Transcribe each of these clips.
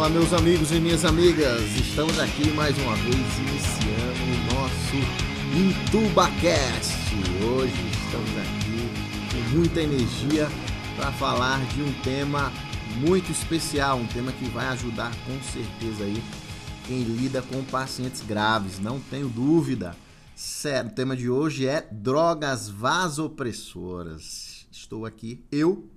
Fala, meus amigos e minhas amigas, estamos aqui mais uma vez iniciando o nosso IntubaCast. Hoje estamos aqui com muita energia para falar de um tema muito especial, um tema que vai ajudar com certeza aí quem lida com pacientes graves, não tenho dúvida. Sério, o tema de hoje é drogas vasopressoras. Estou aqui, eu,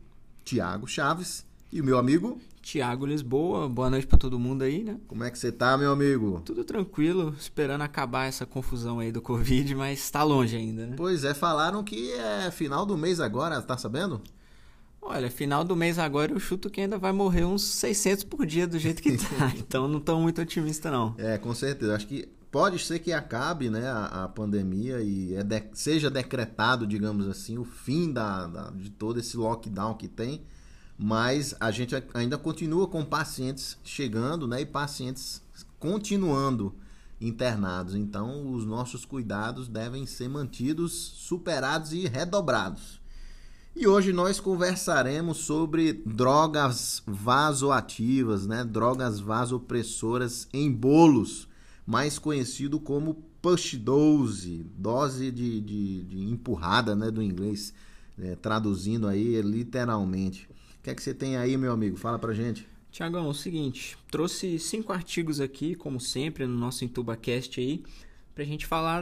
Tiago Chaves, e o meu amigo... Tiago Lisboa. Boa noite pra todo mundo aí, né? Como é que você tá, meu amigo? Tudo tranquilo, esperando acabar essa confusão aí do Covid, mas tá longe ainda, né? Pois é, falaram que é final do mês agora, tá sabendo? Olha, final do mês agora eu chuto que ainda vai morrer uns 600 por dia do jeito que tá, então não tô muito otimista não. É, com certeza, acho que pode ser que acabe, né, a pandemia e seja decretado, digamos assim, o fim de todo esse lockdown que tem. Mas a gente ainda continua com pacientes chegando, né, e pacientes continuando internados. Então, os nossos cuidados devem ser mantidos, superados e redobrados. E hoje nós conversaremos sobre drogas vasoativas, né, drogas vasopressoras em bolos, mais conhecido como push dose, dose de empurrada, né, do inglês, traduzindo aí literalmente. O que é que você tem aí, meu amigo? Fala pra gente. Tiagão, é o seguinte, trouxe 5 artigos aqui, como sempre, no nosso IntubaCast aí, pra gente falar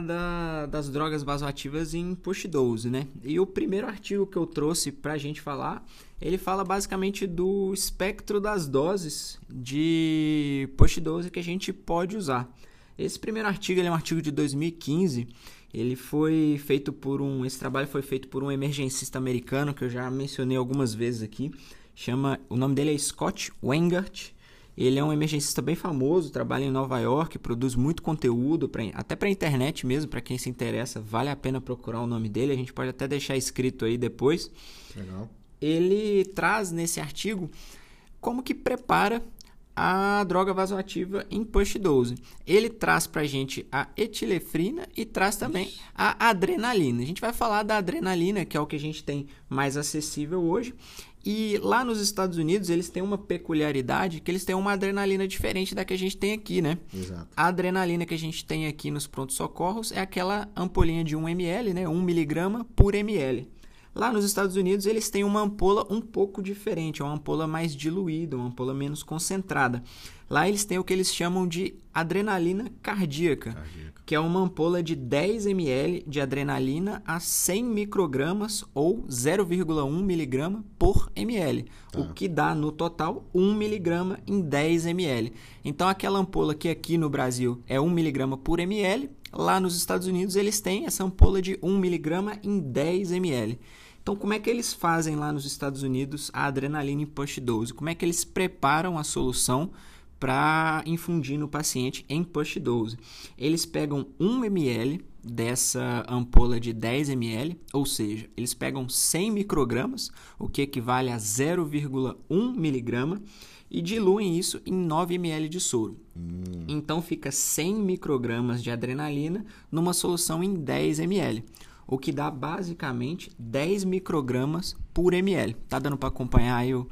das drogas vasoativas em push dose, né? E o primeiro artigo que eu trouxe pra gente falar, ele fala basicamente do espectro das doses de push dose que a gente pode usar. Esse primeiro artigo, ele é um artigo de 2015, ele foi feito esse trabalho foi feito por um emergencista americano, que eu já mencionei algumas vezes aqui, o nome dele é Scott Weingart, ele é um emergencista bem famoso, trabalha em Nova York, produz muito conteúdo, até para a internet mesmo, para quem se interessa, vale a pena procurar o nome dele, a gente pode até deixar escrito aí depois. Legal. Ele traz nesse artigo como que prepara a droga vasoativa em push dose. Ele traz pra gente a etilefrina e traz também a adrenalina. A gente vai falar da adrenalina, que é o que a gente tem mais acessível hoje. E lá nos Estados Unidos, eles têm uma peculiaridade, que eles têm uma adrenalina diferente da que a gente tem aqui, né? Exato. A adrenalina que a gente tem aqui nos prontos-socorros é aquela ampolinha de 1 ml, né? 1 miligrama por ml. Lá nos Estados Unidos, eles têm uma ampola um pouco diferente, uma ampola mais diluída, uma ampola menos concentrada. Lá eles têm o que eles chamam de adrenalina cardíaca, que é uma ampola de 10 ml de adrenalina a 100 microgramas ou 0,1 miligrama por ml, tá. O que dá no total 1 miligrama em 10 ml. Então, aquela ampola que aqui no Brasil é 1 miligrama por ml, lá nos Estados Unidos eles têm essa ampola de 1 miligrama em 10 ml. Então, como é que eles fazem lá nos Estados Unidos a adrenalina em push dose? Como é que eles preparam a solução para infundir no paciente em push dose? Eles pegam 1 ml dessa ampola de 10 ml, ou seja, eles pegam 100 microgramas, o que equivale a 0,1 miligrama, e diluem isso em 9 ml de soro. Então, fica 100 microgramas de adrenalina numa solução em 10 ml, o que dá basicamente 10 microgramas por ml. Tá dando para acompanhar aí o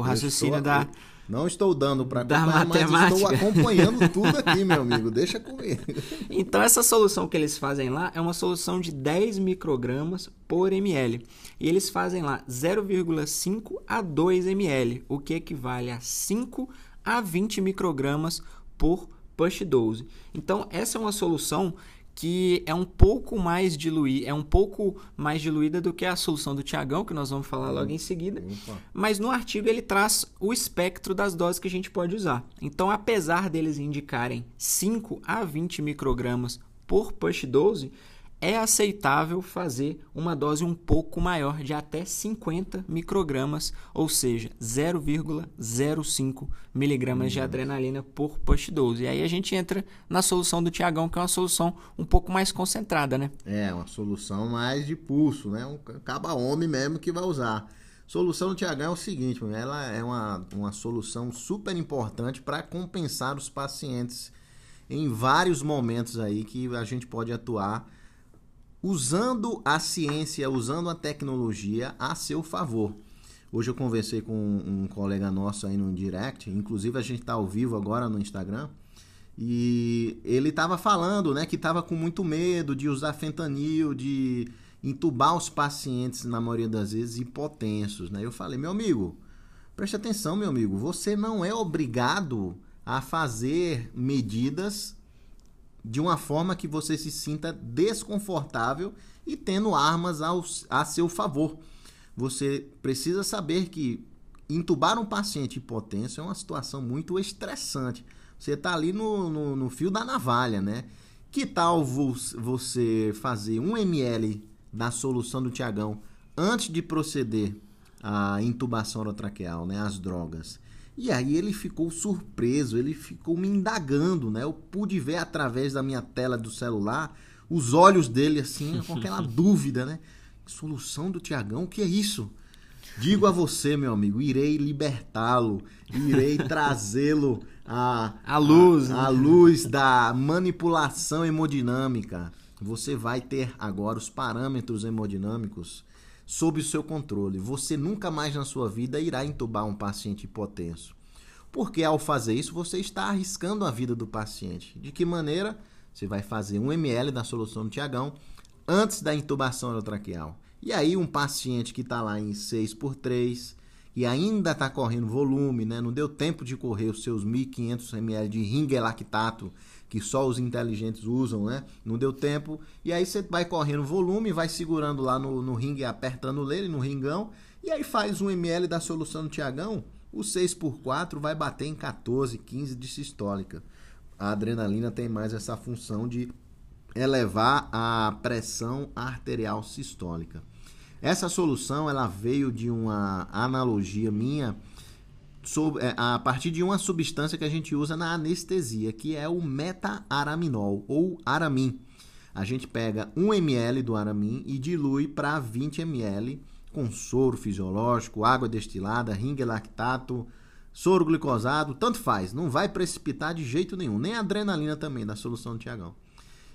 raciocínio da... Não estou dando para acompanhar, mas estou acompanhando tudo aqui, meu amigo. Deixa comigo. Então, essa solução que eles fazem lá é uma solução de 10 microgramas por ml. E eles fazem lá 0,5 a 2 ml, o que equivale a 5 a 20 microgramas por push dose. Então, essa é uma solução que é um pouco mais diluída do que a solução do Tiagão, que nós vamos falar logo em seguida. Opa. Mas no artigo ele traz o espectro das doses que a gente pode usar. Então, apesar deles indicarem 5 a 20 microgramas por push dose, é aceitável fazer uma dose um pouco maior, de até 50 microgramas, ou seja, 0,05 miligramas de adrenalina por push dose. E aí a gente entra na solução do Tiagão, que é uma solução um pouco mais concentrada, né? É, uma solução mais de pulso, né? Um caba-homem mesmo que vai usar. Solução do Tiagão é o seguinte, ela é uma solução super importante para compensar os pacientes em vários momentos aí que a gente pode atuar usando a ciência, usando a tecnologia a seu favor. Hoje eu conversei com um colega nosso aí no direct, inclusive a gente está ao vivo agora no Instagram, e ele estava falando, né, que estava com muito medo de usar fentanil, de entubar os pacientes, na maioria das vezes, hipotensos, né? Eu falei, meu amigo, preste atenção, meu amigo, você não é obrigado a fazer medidas de uma forma que você se sinta desconfortável e tendo armas a seu favor. Você precisa saber que entubar um paciente hipotenso é uma situação muito estressante. Você está ali no fio da navalha, né? Que tal você fazer 1 ml da solução do Tiagão antes de proceder à intubação orotraqueal, né? As drogas. E aí ele ficou surpreso, ele ficou me indagando, né? Eu pude ver através da minha tela do celular os olhos dele assim, com aquela dúvida, né? Solução do Tiagão, o que é isso? Digo a você, meu amigo, irei libertá-lo, irei trazê-lo à luz da manipulação hemodinâmica. Você vai ter agora os parâmetros hemodinâmicos sob o seu controle. Você nunca mais na sua vida irá entubar um paciente hipotenso. Porque ao fazer isso, você está arriscando a vida do paciente. De que maneira? Você vai fazer 1 ml da solução do Tiagão antes da intubação orotraqueal. E aí um paciente que está lá em 6x3 e ainda está correndo volume, né? Não deu tempo de correr os seus 1.500 ml de Ringer lactato, que só os inteligentes usam, né? Não deu tempo. E aí você vai correndo volume, vai segurando lá no Ringer, apertando nele, no ringão, e aí faz 1 ml da solução do Tiagão, o 6x4 vai bater em 14, 15 de sistólica. A adrenalina tem mais essa função de elevar a pressão arterial sistólica. Essa solução ela veio de uma analogia minha a partir de uma substância que a gente usa na anestesia, que é o meta-araminol ou aramin. A gente pega 1 ml do aramin e dilui para 20 ml com soro fisiológico, água destilada, Ringer lactato, soro glicosado, tanto faz. Não vai precipitar de jeito nenhum, nem a adrenalina também da solução do Tiagão.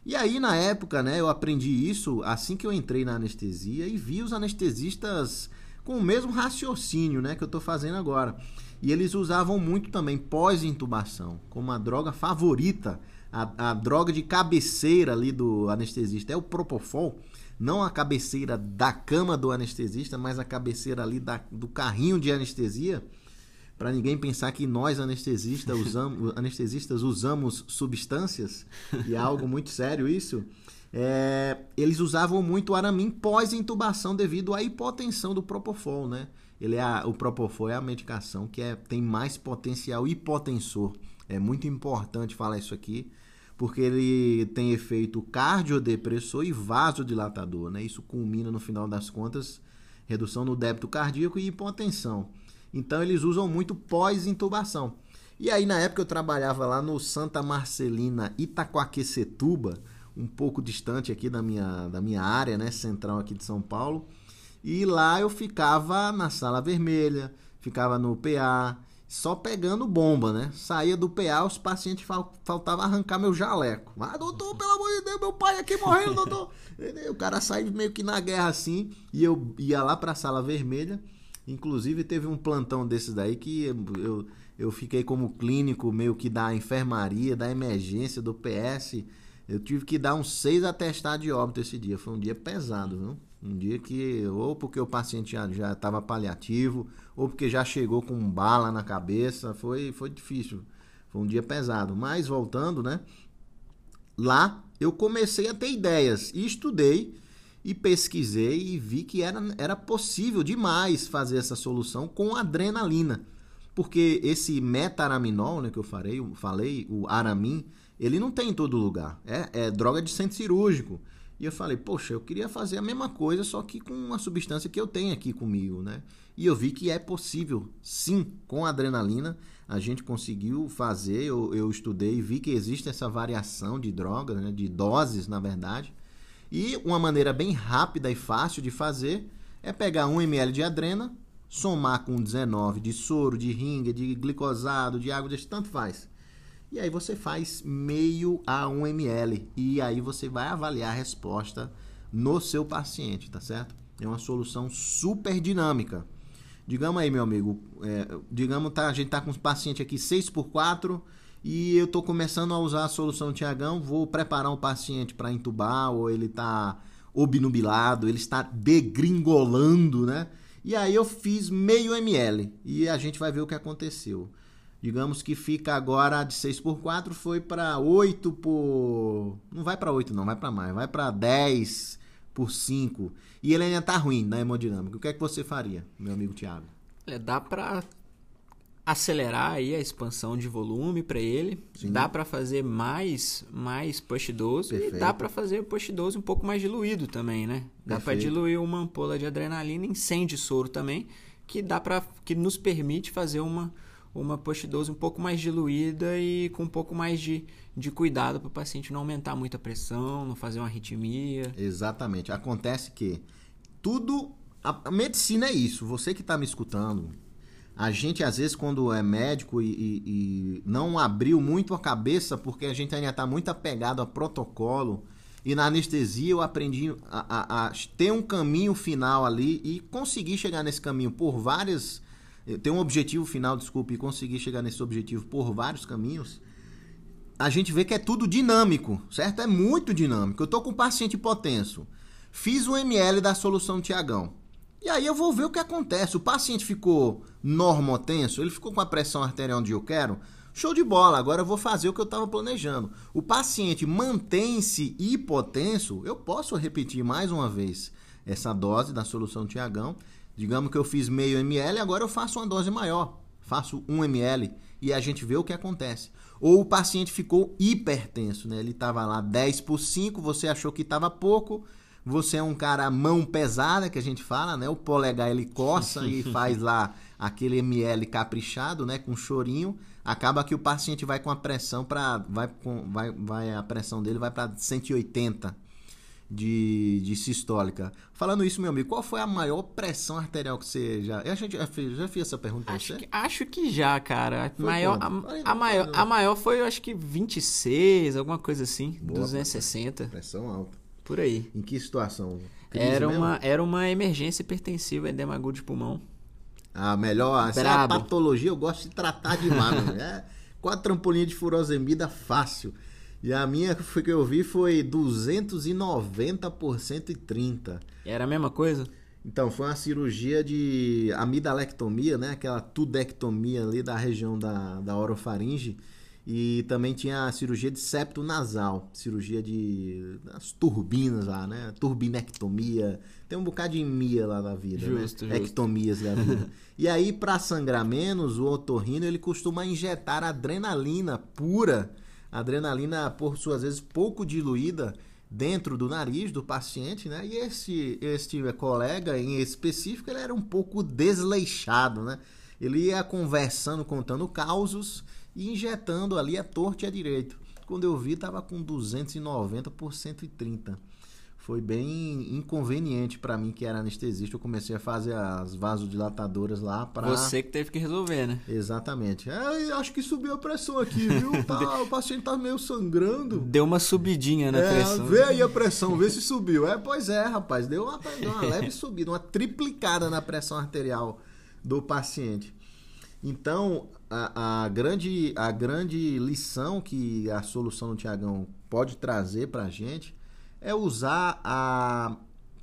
E aí, na época, né, eu aprendi isso assim que eu entrei na anestesia e vi os anestesistas com o mesmo raciocínio, né, que eu estou fazendo agora. E eles usavam muito também pós-intubação, como a droga favorita, a droga de cabeceira ali do anestesista. É o Propofol, não a cabeceira da cama do anestesista, mas a cabeceira ali do carrinho de anestesia, para ninguém pensar que nós anestesistas usamos substâncias, e é algo muito sério isso, eles usavam muito o aramin pós-intubação devido à hipotensão do Propofol, né? O Propofol é a medicação que tem mais potencial hipotensor. É muito importante falar isso aqui, porque ele tem efeito cardiodepressor e vasodilatador, né? Isso culmina, no final das contas, redução no débito cardíaco e hipotensão. Então, eles usam muito pós-intubação. E aí, na época, eu trabalhava lá no Santa Marcelina Itaquaquecetuba, um pouco distante aqui da minha área, né, central aqui de São Paulo. E lá eu ficava na sala vermelha, ficava no PA, só pegando bomba, né? Saía do PA, os pacientes faltavam arrancar meu jaleco. Ah, doutor, pelo amor de Deus, meu pai aqui morrendo, doutor! O cara saía meio que na guerra assim, e eu ia lá para a sala vermelha. Inclusive teve um plantão desses daí que eu fiquei como clínico meio que da enfermaria, da emergência, do PS. Eu tive que dar uns 6 atestados de óbito esse dia. Foi um dia pesado, viu? Um dia que ou porque o paciente já estava paliativo, ou porque já chegou com bala na cabeça. Foi difícil. Foi um dia pesado. Mas voltando, né? Lá eu comecei a ter ideias e estudei. E pesquisei e vi que era possível demais fazer essa solução com adrenalina. Porque esse metaraminol, né, que eu falei, o aramin, ele não tem em todo lugar. É droga de centro cirúrgico. E eu falei, poxa, eu queria fazer a mesma coisa, só que com uma substância que eu tenho aqui comigo, né? E eu vi que é possível, sim, com adrenalina. A gente conseguiu fazer, eu estudei e vi que existe essa variação de drogas, né, de doses, na verdade. E uma maneira bem rápida e fácil de fazer é pegar 1 ml de adrena, somar com 19 de soro, de Ringer, de glicosado, de água, tanto faz. E aí você faz meio a 1 ml. E aí você vai avaliar a resposta no seu paciente, tá certo? É uma solução super dinâmica. Digamos aí, meu amigo, digamos, tá, a gente tá com um paciente aqui 6x4 e eu tô começando a usar a solução Tiagão, vou preparar um paciente para intubar, ou ele tá obnubilado, ele está degringolando, né? E aí eu fiz meio ml e a gente vai ver o que aconteceu. Digamos que fica agora de 6x4, foi para 8x... Não vai para 8 não, vai para mais. Vai para 10x5. E ele ainda tá ruim na hemodinâmica. O que é que você faria, meu amigo Thiago? É, dá para acelerar aí a expansão de volume para ele. Sim. Dá para fazer mais push dose. Perfeito. E dá para fazer push dose um pouco mais diluído também, né? Dá para diluir uma ampola de adrenalina em 100 de soro também, que nos permite fazer uma push dose um pouco mais diluída e com um pouco mais de cuidado para o paciente não aumentar muito a pressão, não fazer uma arritmia. Exatamente. Acontece que tudo... A medicina é isso. Você que está me escutando, a gente às vezes quando é médico e não abriu muito a cabeça porque a gente ainda está muito apegado a protocolo, e na anestesia eu aprendi a ter um caminho final ali e conseguir chegar nesse caminho por várias... Tem um objetivo final, desculpe, e conseguir chegar nesse objetivo por vários caminhos, a gente vê que é tudo dinâmico, certo? É muito dinâmico. Eu tô com um paciente hipotenso, fiz um ml da solução Tiagão, e aí eu vou ver o que acontece. O paciente ficou normotenso, ele ficou com a pressão arterial onde eu quero, show de bola, agora eu vou fazer o que eu estava planejando. O paciente mantém-se hipotenso, eu posso repetir mais uma vez essa dose da solução Tiagão. Digamos que eu fiz meio ml, agora eu faço uma dose maior, faço 1 ml e a gente vê o que acontece. Ou o paciente ficou hipertenso, né? Ele estava lá 10x5, você achou que estava pouco, você é um cara mão pesada, que a gente fala, né? O polegar ele coça e faz lá aquele ml caprichado, né? Com chorinho, acaba que o paciente vai com a pressão para... a pressão dele vai para 180 de sistólica. Falando isso, meu amigo, qual foi a maior pressão arterial que você já... Eu já fiz essa pergunta pra você? Acho que já, cara. A maior foi, eu acho que 26, alguma coisa assim. Boa, 260. Pressão alta. Por aí. Em que situação? Era uma emergência hipertensiva, edema agudo de pulmão. Ah, melhor. Essa é a patologia, eu gosto de tratar demais. Né? 4 trampolinhas de furosemida fácil. E a minha que eu vi foi 290/130. Era a mesma coisa? Então, foi uma cirurgia de amidalectomia, né? Aquela tudectomia ali da região da orofaringe. E também tinha a cirurgia de septo nasal. Cirurgia das turbinas lá, né? Turbinectomia. Tem um bocado de mia lá da vida, justo, né? Justo. Ectomias da vida. E aí, para sangrar menos, o otorrino ele costuma injetar adrenalina pura. Adrenalina, por suas vezes, pouco diluída dentro do nariz do paciente, né? E este colega, em específico, ele era um pouco desleixado, né? Ele ia conversando, contando causos e injetando ali a torta e a direito. Quando eu vi, estava com 290/130. Foi bem inconveniente para mim, que era anestesista. Eu comecei a fazer as vasodilatadoras lá para... Você que teve que resolver, né? Exatamente. É, acho que subiu a pressão aqui, viu? O paciente tá meio sangrando. Deu uma subidinha na pressão. Vê aí a pressão, vê se subiu. Pois é, rapaz. Deu uma leve subida, uma triplicada na pressão arterial do paciente. Então, a grande lição que a solução do Tiagão pode trazer para a gente é usar a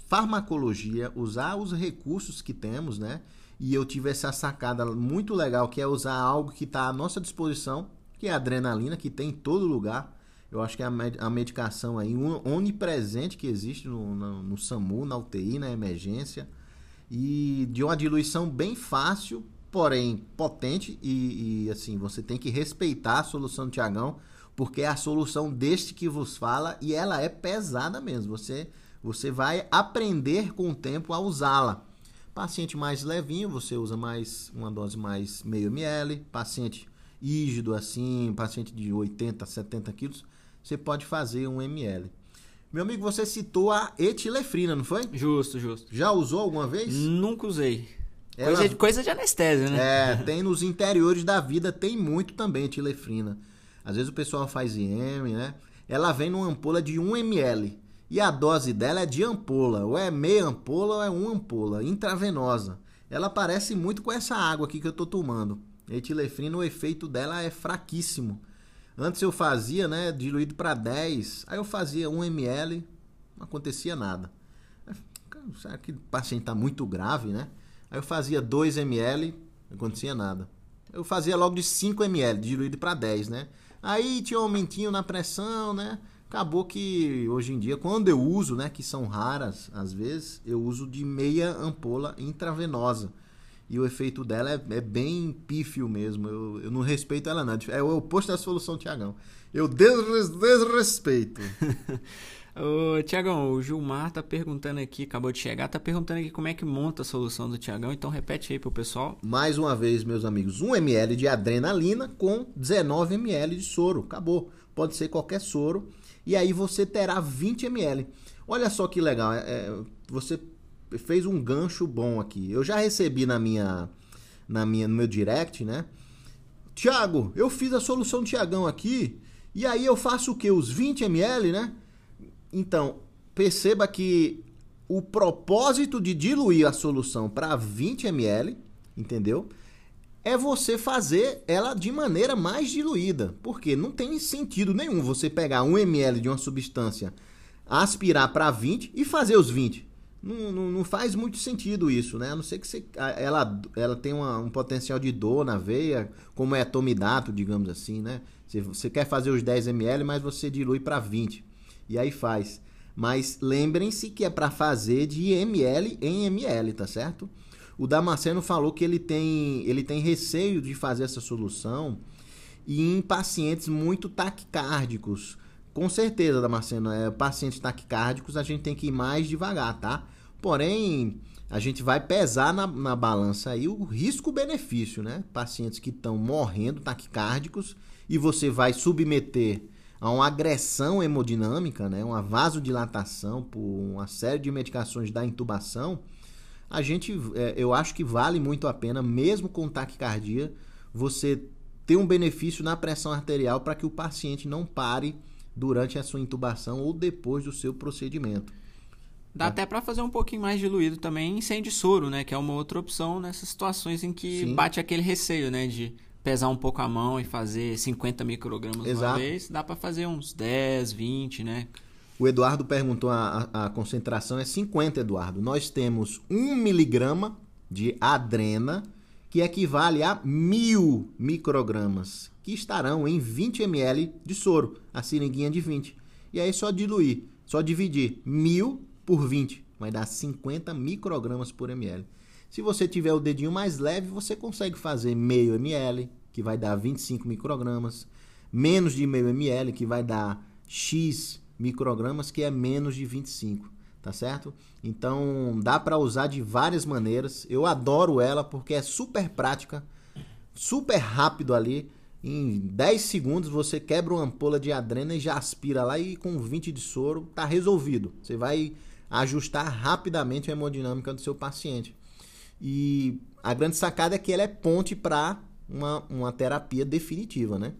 farmacologia, usar os recursos que temos, né? E eu tive essa sacada muito legal, que é usar algo que está à nossa disposição, que é a adrenalina, que tem em todo lugar. Eu acho que é a medicação aí onipresente que existe no SAMU, na UTI, na emergência. E de uma diluição bem fácil, porém potente. E assim, você tem que respeitar a solução do Tiagão, porque é a solução deste que vos fala e ela é pesada mesmo. Você vai aprender com o tempo a usá-la. Paciente mais levinho, você usa mais uma dose mais meio ml. Paciente rígido assim, paciente de 80, 70 quilos, você pode fazer 1 ml. Meu amigo, você citou a etilefrina, não foi? Justo, justo. Já usou alguma vez? Nunca usei. Ela... Coisa de anestesia, né? É, tem nos interiores da vida, tem muito também etilefrina. Às vezes o pessoal faz IM, né? Ela vem numa ampola de 1 ml. E a dose dela é de ampola. Ou é meia ampola ou é 1 ampola. Intravenosa. ela parece muito com essa água aqui que eu estou tomando. Etilefrina, o efeito dela é fraquíssimo. Antes eu fazia, né, diluído para 10, aí eu fazia 1 ml, não acontecia nada. Será que o paciente está muito grave, né? Aí eu fazia 2 ml, não acontecia nada. Eu fazia logo de 5 ml, diluído para 10, né? Aí tinha um aumentinho na pressão, né? Acabou que hoje em dia, quando eu uso, né, que são raras às vezes, eu uso de meia ampola intravenosa. E o efeito dela é bem pífio mesmo. Eu não respeito ela, não. É o oposto da solução, Tiagão. Eu desrespeito. Ô, Tiagão, o Gilmar tá perguntando aqui, acabou de chegar, tá perguntando aqui como é que monta a solução do Tiagão, então repete aí pro pessoal. Mais uma vez, meus amigos, 1 ml de adrenalina com 19 ml de soro, acabou. Pode ser qualquer soro, e aí você terá 20 ml. Olha só que legal, você fez um gancho bom aqui. Eu já recebi no meu direct, né? Tiago, eu fiz a solução do Tiagão aqui, e aí eu faço o quê? Os 20 ml, né? Então, perceba que o propósito de diluir a solução para 20 ml, entendeu? É você fazer ela de maneira mais diluída, porque não tem sentido nenhum você pegar 1 ml de uma substância, aspirar para 20 e fazer os 20. Não faz muito sentido isso, né? A não ser que ela tenha um potencial de dor na veia, como é etomidato, digamos assim, né? Você quer fazer os 10 ml, mas você dilui para 20. E aí faz. Mas lembrem-se que é para fazer de ml em ml, tá certo? O Damasceno falou que ele tem receio de fazer essa solução em pacientes muito taquicárdicos. Com certeza, Damasceno, pacientes taquicárdicos a gente tem que ir mais devagar, tá? Porém, a gente vai pesar na balança aí o risco-benefício, né? Pacientes que estão morrendo taquicárdicos e você vai submeter a uma agressão hemodinâmica, né, uma vasodilatação por uma série de medicações da intubação, eu acho que vale muito a pena, mesmo com taquicardia, você ter um benefício na pressão arterial para que o paciente não pare durante a sua intubação ou depois do seu procedimento. Dá até para fazer um pouquinho mais diluído também sem de soro, né, que é uma outra opção nessas situações em que Sim. bate aquele receio, né, de pesar um pouco a mão e fazer 50 microgramas Exato. Uma vez, dá para fazer uns 10, 20, né? O Eduardo perguntou, a concentração é 50, Eduardo. Nós temos 1 miligrama de adrena, que equivale a 1000 microgramas, que estarão em 20 ml de soro, a seringuinha de 20. E aí só diluir, só dividir 1000 por 20, vai dar 50 microgramas por ml. Se você tiver o dedinho mais leve, você consegue fazer meio ml, que vai dar 25 microgramas, menos de meio ml, que vai dar X microgramas, que é menos de 25, tá certo? Então, dá para usar de várias maneiras. Eu adoro ela porque é super prática, super rápido ali. Em 10 segundos, você quebra uma ampola de adrena e já aspira lá e com 20 de soro, tá resolvido. Você vai ajustar rapidamente a hemodinâmica do seu paciente. E a grande sacada é que ela é ponte para uma terapia definitiva, né?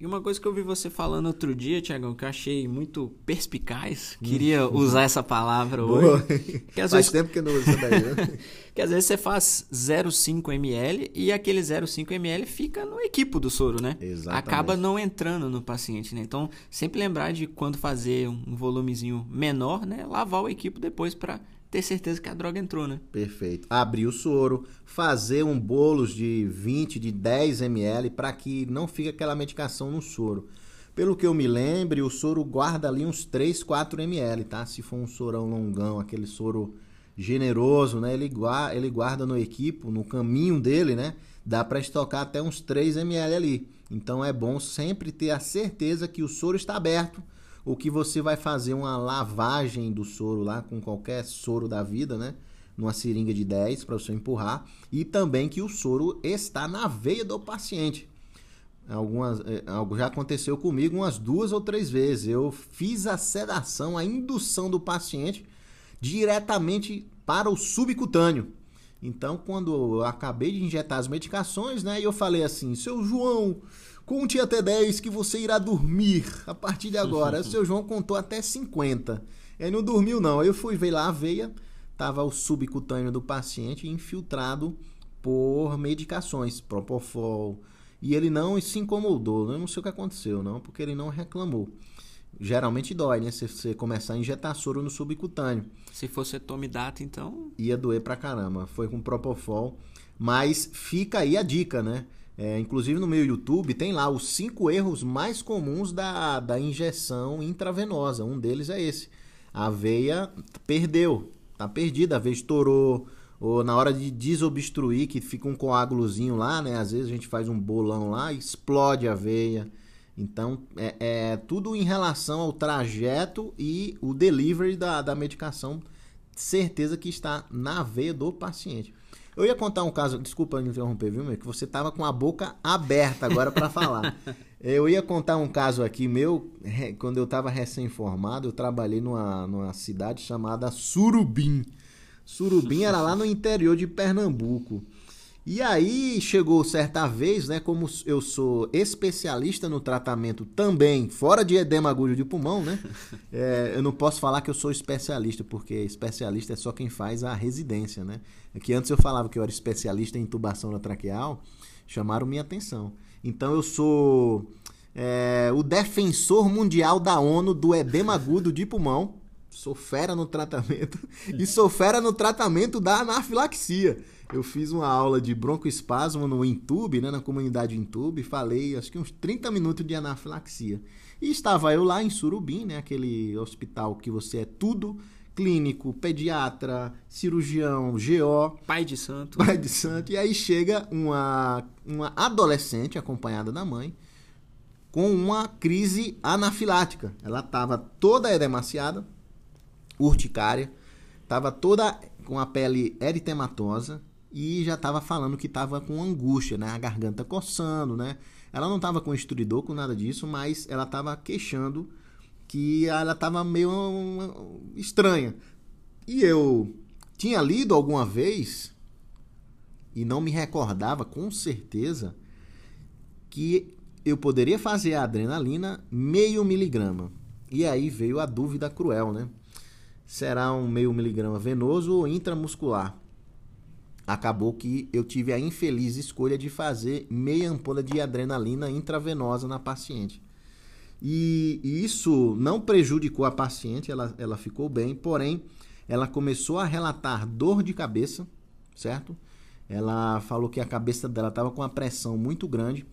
E uma coisa que eu vi você falando outro dia, Tiagão, que eu achei muito perspicaz, queria usar essa palavra hoje. Que às Faz vezes... tempo que eu não uso daí, né? Que às vezes você faz 0,5 ml e aquele 0,5 ml fica no equipo do soro, né? Exatamente. Acaba não entrando no paciente, né? Então, sempre lembrar de quando fazer um volumezinho menor, né? Lavar o equipo depois para ter certeza que a droga entrou, né? Perfeito. Abrir o soro, fazer um bolos de 20, de 10 ml para que não fique aquela medicação no soro. Pelo que eu me lembro, o soro guarda ali uns 3, 4 ml, tá? Se for um sorão longão, aquele soro generoso, né? Ele guarda no equipo, no caminho dele, né? Dá para estocar até uns 3 ml ali. Então é bom sempre ter a certeza que o soro está aberto, ou que você vai fazer uma lavagem do soro lá com qualquer soro da vida, né? Numa seringa de 10 para você empurrar. E também que o soro está na veia do paciente. Já aconteceu comigo umas 2 ou 3 vezes. Eu fiz a sedação, a indução do paciente diretamente para o subcutâneo. Então, quando eu acabei de injetar as medicações, né? E eu falei assim, seu João... Conte até 10 que você irá dormir a partir de agora. O seu João contou até 50. Ele não dormiu não. Eu fui ver lá a veia, estava o subcutâneo do paciente infiltrado por medicações, Propofol, e ele não se incomodou, eu não sei o que aconteceu não, porque ele não reclamou. Geralmente dói, né? Se você começar a injetar soro no subcutâneo. Se fosse etomidato, então... ia doer pra caramba. Foi com Propofol. Mas fica aí a dica, né? Inclusive no meu YouTube tem lá os 5 erros mais comuns da injeção intravenosa. Um deles é esse. A veia perdeu. Tá perdida. A veia estourou. Ou na hora de desobstruir, que fica um coágulozinho lá, né? Às vezes a gente faz um bolão lá e explode a veia. Então, é tudo em relação ao trajeto e o delivery da medicação, certeza que está na veia do paciente. Eu ia contar um caso, desculpa me interromper, viu, meu? Que você estava com a boca aberta agora para falar. Eu ia contar um caso aqui meu, quando eu estava recém-formado, eu trabalhei numa cidade chamada Surubim. Surubim era lá no interior de Pernambuco. E aí chegou certa vez, né, como eu sou especialista no tratamento também, fora de edema agudo de pulmão, né? Eu não posso falar que eu sou especialista, porque especialista é só quem faz a residência, né? É que antes eu falava que eu era especialista em intubação traqueal, chamaram minha atenção. Então eu sou o defensor mundial da ONU do edema agudo de pulmão, sou fera no tratamento e sou fera no tratamento da anafilaxia. Eu fiz uma aula de broncoespasmo no Intube, né, na comunidade Intube, falei acho que uns 30 minutos de anafilaxia. E estava eu lá em Surubim, né, aquele hospital que você é tudo, clínico, pediatra, cirurgião, GO. Pai de santo. Pai de santo. E aí chega uma adolescente acompanhada da mãe com uma crise anafilática. Ela estava toda edemaciada, urticária, estava toda com a pele eritematosa, e já estava falando que estava com angústia, né? A garganta coçando, né? Ela não estava com estridor, com nada disso, mas ela estava queixando que ela estava meio estranha. E eu tinha lido alguma vez, e não me recordava com certeza, que eu poderia fazer a adrenalina 0,5 mg. E aí veio a dúvida cruel, né? Será 0,5 mg venoso ou intramuscular? Acabou que eu tive a infeliz escolha de fazer meia ampola de adrenalina intravenosa na paciente. E isso não prejudicou a paciente, ela ficou bem, porém, ela começou a relatar dor de cabeça, certo? Ela falou que a cabeça dela estava com uma pressão muito grande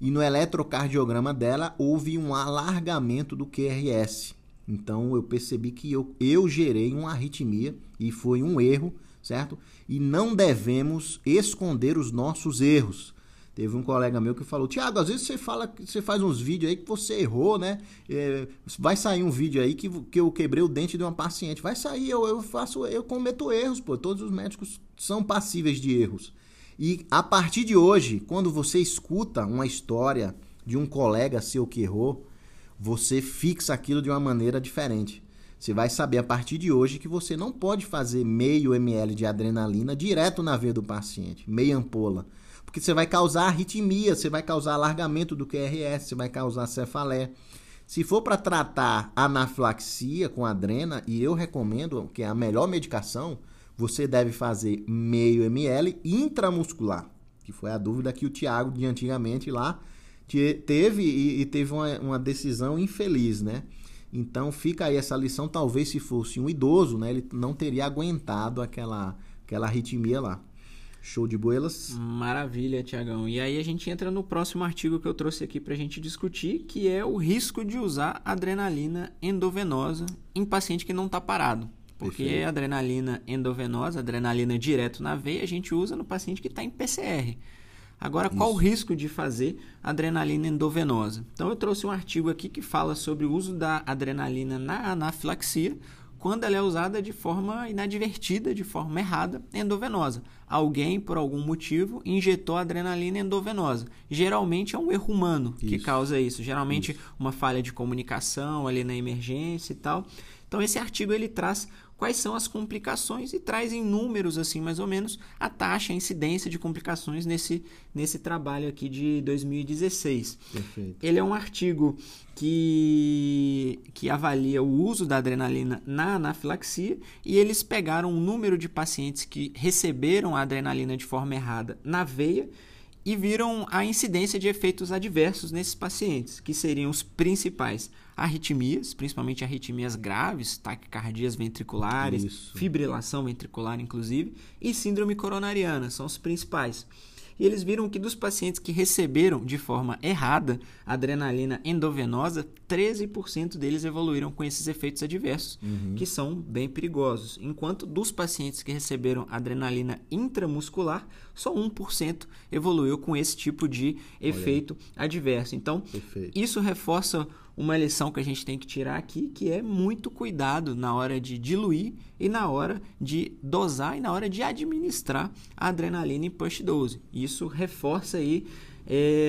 e no eletrocardiograma dela houve um alargamento do QRS. Então, eu percebi que eu gerei uma arritmia e foi um erro, certo? E não devemos esconder os nossos erros. Teve um colega meu que falou, Tiago, às vezes você faz uns vídeos aí que você errou, né? Vai sair um vídeo aí que eu quebrei o dente de uma paciente. Vai sair, eu cometo erros, pô. Todos os médicos são passíveis de erros. E a partir de hoje, quando você escuta uma história de um colega seu que errou, você fixa aquilo de uma maneira diferente. Você vai saber a partir de hoje que você não pode fazer 0,5 ml de adrenalina direto na veia do paciente, meia ampola. Porque você vai causar arritmia, você vai causar alargamento do QRS, você vai causar cefaleia. Se for para tratar anafilaxia com adrena, e eu recomendo que é a melhor medicação, você deve fazer 0,5 ml intramuscular, que foi a dúvida que o Tiago de antigamente lá teve e teve uma decisão infeliz, né? Então fica aí essa lição, talvez se fosse um idoso, né? Ele não teria aguentado aquela arritmia lá. Show de boelas. Maravilha, Tiagão. E aí a gente entra no próximo artigo que eu trouxe aqui pra gente discutir, que é o risco de usar adrenalina endovenosa em paciente que não tá parado. Porque a adrenalina endovenosa, adrenalina direto na veia, a gente usa no paciente que tá em PCR. Agora, qual o risco de fazer adrenalina endovenosa? Então, eu trouxe um artigo aqui que fala sobre o uso da adrenalina na anafilaxia quando ela é usada de forma inadvertida, de forma errada, endovenosa. Alguém, por algum motivo, injetou adrenalina endovenosa. Geralmente é um erro humano que causa isso. Geralmente uma falha de comunicação ali na emergência e tal. Então, esse artigo ele traz quais são as complicações e traz em números, assim, mais ou menos, a taxa, a incidência de complicações nesse trabalho aqui de 2016. Perfeito. Ele é um artigo que avalia o uso da adrenalina na anafilaxia, e eles pegaram o número de pacientes que receberam a adrenalina de forma errada na veia e viram a incidência de efeitos adversos nesses pacientes, que seriam os principais: arritmias, principalmente arritmias graves, taquicardias ventriculares, Fibrilação ventricular, inclusive, e síndrome coronariana, são os principais. E eles viram que dos pacientes que receberam de forma errada adrenalina endovenosa, 13% deles evoluíram com esses efeitos adversos, que são bem perigosos. Enquanto dos pacientes que receberam adrenalina intramuscular, só 1% evoluiu com esse tipo de efeito adverso. Então, Isso reforça uma lição que a gente tem que tirar aqui, que é muito cuidado na hora de diluir e na hora de dosar e na hora de administrar a adrenalina em push dose. Isso reforça aí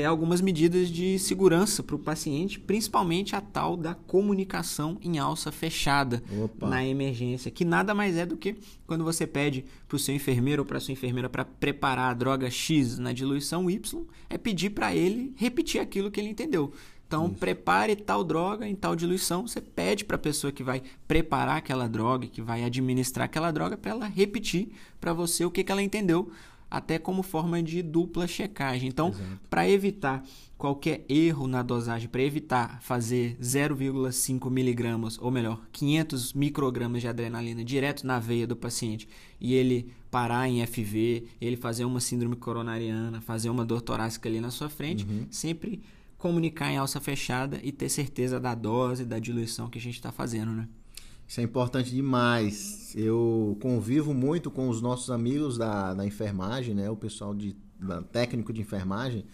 algumas medidas de segurança para o paciente, principalmente a tal da comunicação em alça fechada na emergência, que nada mais é do que quando você pede para o seu enfermeiro ou para a sua enfermeira para preparar a droga X na diluição Y, é pedir para ele repetir aquilo que ele entendeu. Então, prepare tal droga em tal diluição, você pede para a pessoa que vai preparar aquela droga, que vai administrar aquela droga, para ela repetir para você o que ela entendeu, até como forma de dupla checagem. Então, para evitar qualquer erro na dosagem, para evitar fazer 0,5 miligramas, ou melhor, 500 microgramas de adrenalina direto na veia do paciente e ele parar em FV, ele fazer uma síndrome coronariana, fazer uma dor torácica ali na sua frente, sempre comunicar em alça fechada e ter certeza da dose, da diluição que a gente está fazendo, né? Isso é importante demais. Eu convivo muito com os nossos amigos da enfermagem, né? O pessoal técnico de enfermagem.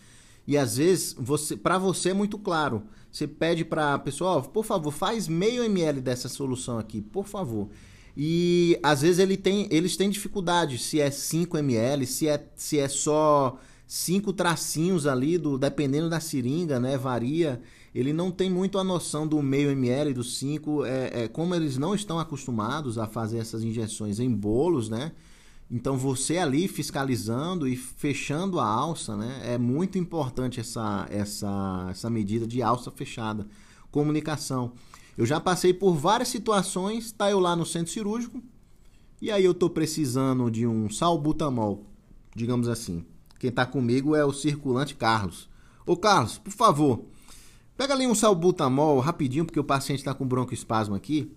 E às vezes, para você é muito claro. Você pede para a pessoa, por favor, faz meio ml dessa solução aqui, por favor. E às vezes eles têm dificuldade, se é 5 ml, se é só 5 tracinhos ali, dependendo da seringa, né? Varia. Ele não tem muito a noção do meio ml, do 5. Como eles não estão acostumados a fazer essas injeções em bolos, né? Então, você ali fiscalizando e fechando a alça, né? É muito importante essa medida de alça fechada. Comunicação. Eu já passei por várias situações, tá eu lá no centro cirúrgico, e aí eu tô precisando de um salbutamol, digamos assim. Quem está comigo é o circulante Carlos. Ô Carlos, por favor, pega ali um salbutamol rapidinho, porque o paciente está com broncoespasmo aqui.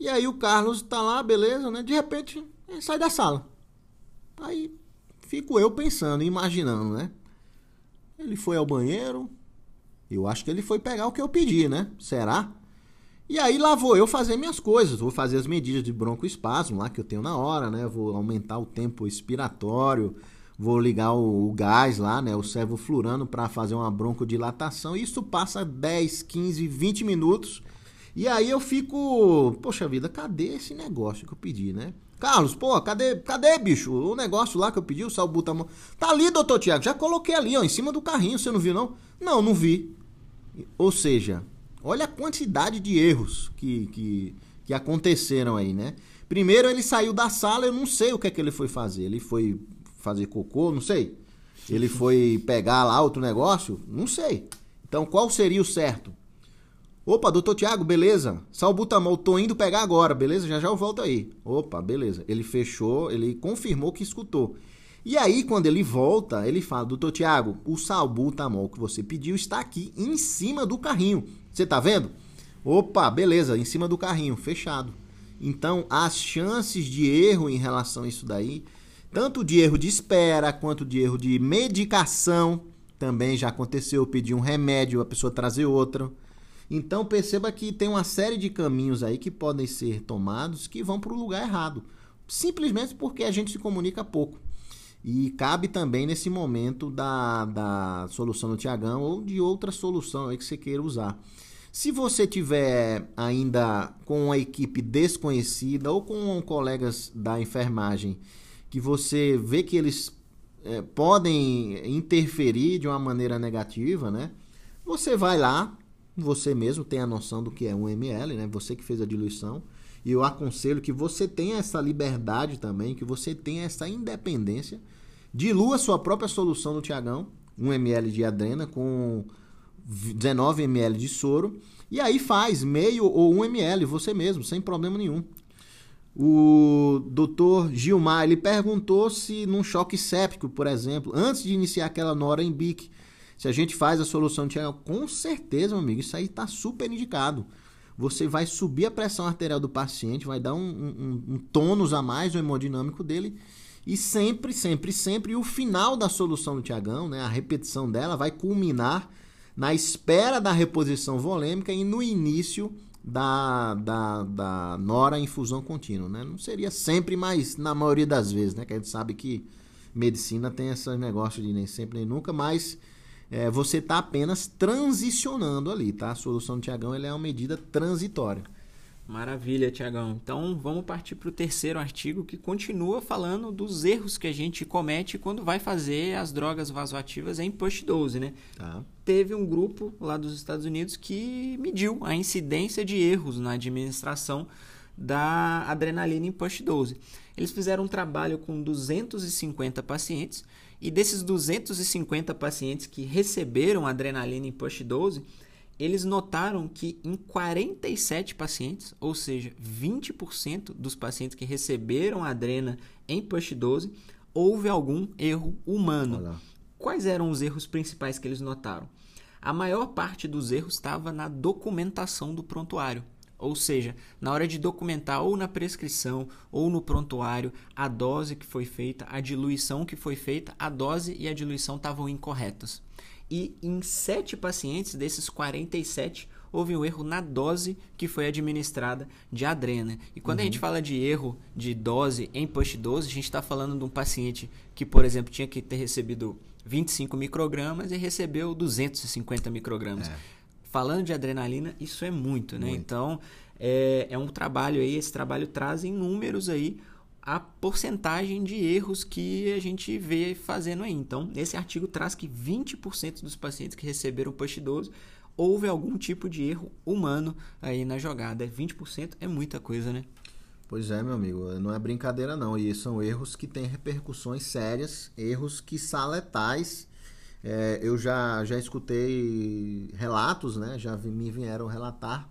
E aí o Carlos está lá, beleza, né? De repente, sai da sala. Aí fico eu pensando, imaginando, né? Ele foi ao banheiro, eu acho que ele foi pegar o que eu pedi, né? Será? E aí lá vou eu fazer minhas coisas, vou fazer as medidas de broncoespasmo lá que eu tenho na hora, né? Vou aumentar o tempo expiratório, vou ligar o gás lá, né, o servoflurano, para fazer uma broncodilatação. Isso passa 10, 15, 20 minutos. E aí eu fico, poxa vida, cadê esse negócio que eu pedi, né? Carlos, pô, cadê, bicho? O negócio lá que eu pedi, o salbutamol. Tá ali, doutor Tiago, já coloquei ali, ó, em cima do carrinho, você não viu, não? Não, não vi. Ou seja, olha a quantidade de erros que aconteceram aí, né? Primeiro ele saiu da sala, eu não sei o que é que ele foi fazer. Ele foi fazer cocô, não sei. Ele foi pegar lá outro negócio, não sei. Então, qual seria o certo? Opa, doutor Tiago, beleza. Salbutamol, tô indo pegar agora, beleza? Já eu volto aí. Opa, beleza. Ele fechou, ele confirmou que escutou. E aí, quando ele volta, ele fala, doutor Tiago, o salbutamol que você pediu está aqui em cima do carrinho. Você tá vendo? Opa, beleza, em cima do carrinho, fechado. Então, as chances de erro em relação a isso daí, tanto de erro de espera, quanto de erro de medicação, também já aconteceu, pedir um remédio, a pessoa trazer outro. Então perceba que tem uma série de caminhos aí que podem ser tomados, que vão para o lugar errado, simplesmente porque a gente se comunica pouco. E cabe também nesse momento da solução do Tiagão ou de outra solução aí que você queira usar. Se você tiver ainda com uma equipe desconhecida ou com colegas da enfermagem, que você vê que eles podem interferir de uma maneira negativa, né? Você vai lá, você mesmo tem a noção do que é 1 ml, né? Você que fez a diluição, E eu aconselho que você tenha essa liberdade também, que você tenha essa independência. Dilua sua própria solução no Tiagão, 1 ml de adrena com 19 ml de soro. E aí faz meio ou 1 ml você mesmo, sem problema nenhum. O doutor Gilmar, ele perguntou se num choque séptico, por exemplo, antes de iniciar aquela Norambic, se a gente faz a solução de Tiagão. Com certeza, meu amigo, isso aí está super indicado. Você vai subir a pressão arterial do paciente, vai dar um tônus a mais no hemodinâmico dele. E sempre, sempre, sempre, o final da solução do Tiagão, né, a repetição dela, vai culminar na espera da reposição volêmica e no início da nora infusão contínua, né? Não seria sempre, mas na maioria das vezes, né? Que a gente sabe que medicina tem esses negócios de nem sempre nem nunca, mas você está apenas transicionando ali, tá? A solução do Tiagão, ela é uma medida transitória. Maravilha, Tiagão. Então, vamos partir para o terceiro artigo, que continua falando dos erros que a gente comete quando vai fazer as drogas vasoativas em post-12, né? Tá. Teve um grupo lá dos Estados Unidos que mediu a incidência de erros na administração da adrenalina em post-12. Eles fizeram um trabalho com 250 pacientes, e desses 250 pacientes que receberam adrenalina em post-12, eles notaram que em 47 pacientes, ou seja, 20% dos pacientes que receberam adrena em post-12, houve algum erro humano. Olá. Quais eram os erros principais que eles notaram? A maior parte dos erros estava na documentação do prontuário. Ou seja, na hora de documentar ou na prescrição ou no prontuário, a dose que foi feita, a diluição que foi feita, a dose e a diluição estavam incorretas. E em 7 pacientes desses 47, houve um erro na dose que foi administrada de adrena. E quando a gente fala de erro de dose em post-12, a gente está falando de um paciente que, por exemplo, tinha que ter recebido 25 microgramas e recebeu 250 microgramas. Falando de adrenalina, isso é muito, né? Muito. Então, é um trabalho aí, esse trabalho traz em números aí a porcentagem de erros que a gente vê fazendo aí. Então, esse artigo traz que 20% dos pacientes que receberam post-12 houve algum tipo de erro humano aí na jogada. 20% é muita coisa, né? Pois é, meu amigo. Não é brincadeira, não. E são erros que têm repercussões sérias, erros que são letais. Eu já escutei relatos, né? Me vieram relatar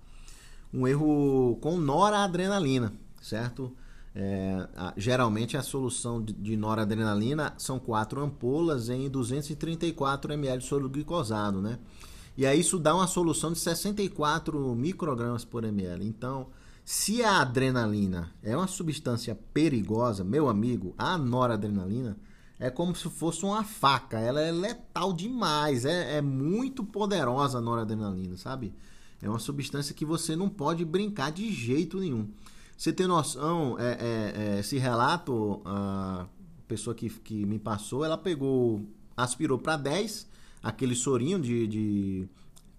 um erro com noradrenalina, certo? Geralmente a solução de noradrenalina são 4 ampolas em 234 ml de soro glicosado, né? E aí isso dá uma solução de 64 microgramas por ml. Então, se a adrenalina é uma substância perigosa, meu amigo, a noradrenalina é como se fosse uma faca. Ela é letal demais, é muito poderosa a noradrenalina, sabe? É uma substância que você não pode brincar de jeito nenhum. Você tem noção, esse relato, a pessoa que me passou, ela aspirou para 10, aquele sorinho que